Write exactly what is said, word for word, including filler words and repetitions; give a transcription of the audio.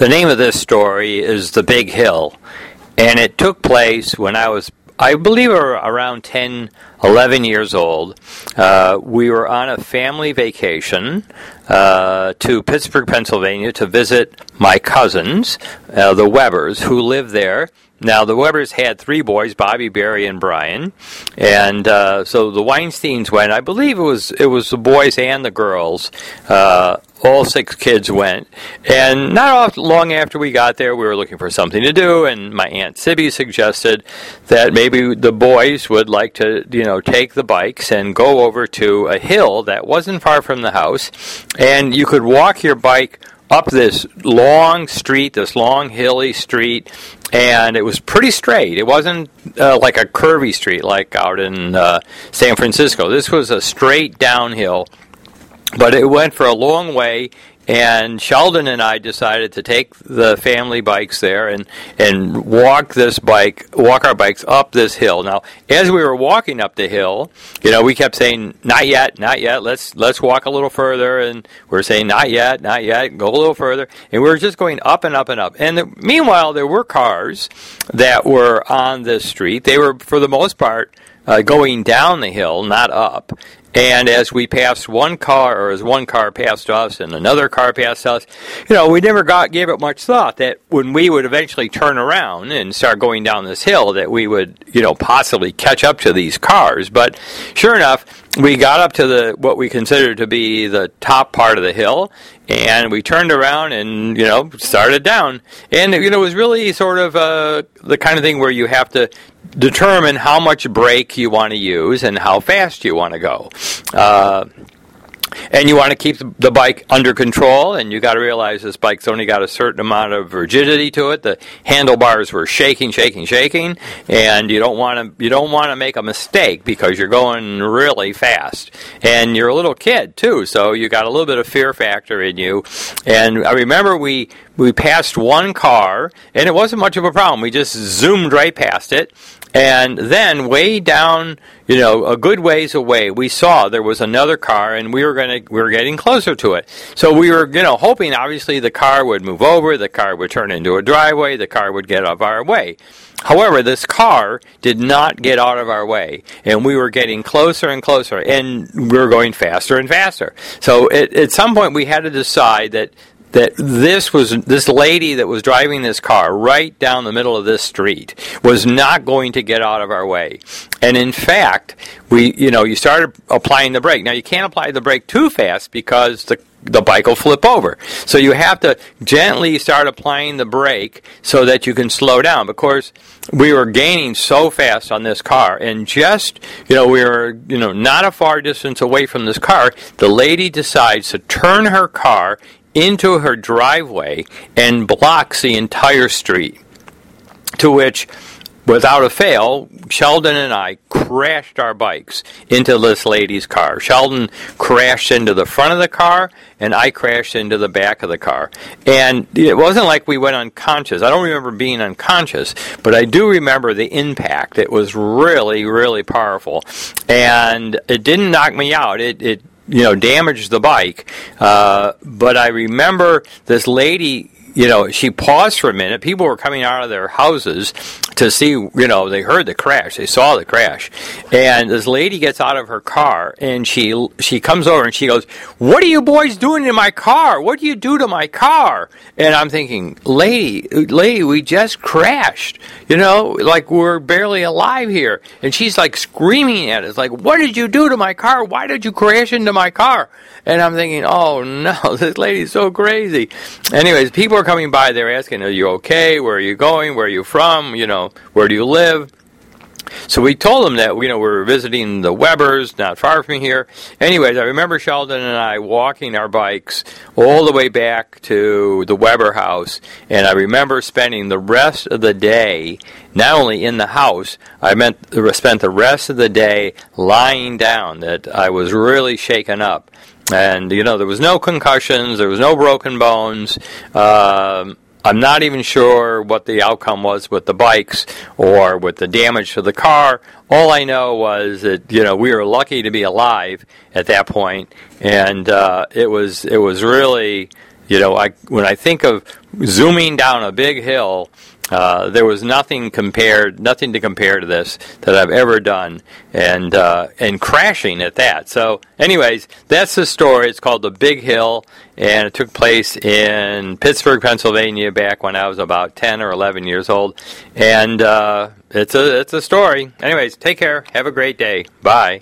The name of this story is The Big Hill, and it took place when I was, I believe, around ten, eleven years old. Uh, we were on a family vacation uh, to Pittsburgh, Pennsylvania, to visit my cousins, uh, the Webbers, who live there. Now, the Webbers had three boys, Bobby, Barry, and Brian, and uh, so the Weinsteins went. I believe it was it was the boys and the girls. Uh, all six kids went, and not long after we got there, we were looking for something to do, and my Aunt Sibby suggested that maybe the boys would like to, you know, take the bikes and go over to a hill that wasn't far from the house, and you could walk your bike up this long street, this long hilly street, and it was pretty straight. It wasn't uh, like a curvy street like out in uh, San Francisco. This was a straight downhill, but it went for a long way, and Sheldon and I decided to take the family bikes there and, and walk this bike, walk our bikes up this hill. Now, as we were walking up the hill, you know, we kept saying, not yet, not yet, let's let's walk a little further, and we were saying, not yet, not yet, go a little further, and we were just going up and up and up. And the, meanwhile, there were cars that were on this street. They were, for the most part, uh, going down the hill, not up. And as we passed one car, or as one car passed us and another car passed us, you know, we never got gave it much thought that when we would eventually turn around and start going down this hill that we would, you know, possibly catch up to these cars. But sure enough, we got up to the what we considered to be the top part of the hill, and we turned around and, you know, started down. And, you know, it was really sort of uh, the kind of thing where you have to determine how much brake you want to use and how fast you want to go. Uh, and you want to keep the bike under control, and you got to realize this bike's only got a certain amount of rigidity to it. The handlebars were shaking, shaking, shaking, and you don't want to you don't want to make a mistake because you're going really fast, and you're a little kid too, so you got a little bit of fear factor in you. And I remember we we passed one car, and it wasn't much of a problem. We just zoomed right past it. And then way down, you know, a good ways away, we saw there was another car, and we were going to, we were getting closer to it. So we were, you know, hoping obviously the car would move over, the car would turn into a driveway, the car would get out of our way. However, this car did not get out of our way, and we were getting closer and closer, and we were going faster and faster. So it, at some point, we had to decide that that this was this lady that was driving this car right down the middle of this street was not going to get out of our way. And in fact, we you know, you started applying the brake. Now, you can't apply the brake too fast because the the bike will flip over. So you have to gently start applying the brake so that you can slow down. Of course, we were gaining so fast on this car, and just, you know, we were, you know, not a far distance away from this car, the lady decides to turn her car into her driveway and blocks the entire street, to which, without a fail, Sheldon and I crashed our bikes into this lady's car. Sheldon crashed into the front of the car, and I crashed into the back of the car. And it wasn't like we went unconscious. I don't remember being unconscious, but I do remember the impact. It was really, really powerful. And it didn't knock me out. It, it you know, damaged the bike. Uh, but I remember this lady, you know, she paused for a minute. People were coming out of their houses to see, you know, they heard the crash. They saw the crash. And this lady gets out of her car, and she she comes over, and she goes, "What are you boys doing to my car? What do you do to my car?" And I'm thinking, lady, lady, we just crashed. You know, like, we're barely alive here. And she's, like, screaming at us, like, "What did you do to my car? Why did you crash into my car?" And I'm thinking, oh, no, this lady's so crazy. Anyways, people are coming by. They're asking, "Are you okay? Where are you going? Where are you from? You know, where do you live?" So we told them that, you know, we were visiting the Webbers, not far from here. Anyways, I remember Sheldon and I walking our bikes all the way back to the Webber house, and I remember spending the rest of the day not only in the house, I meant, spent the rest of the day lying down, that I was really shaken up. And, you know, there was no concussions, there was no broken bones. Um, I'm not even sure what the outcome was with the bikes or with the damage to the car. All I know was that, you know, we were lucky to be alive at that point, and uh, it was it was really, You know, I when I think of zooming down a big hill, uh, there was nothing compared, nothing to compare to this that I've ever done, and uh, and crashing at that. So, anyways, that's the story. It's called The Big Hill, and it took place in Pittsburgh, Pennsylvania, back when I was about ten or eleven years old. And uh, it's a it's a story. Anyways, take care. Have a great day. Bye.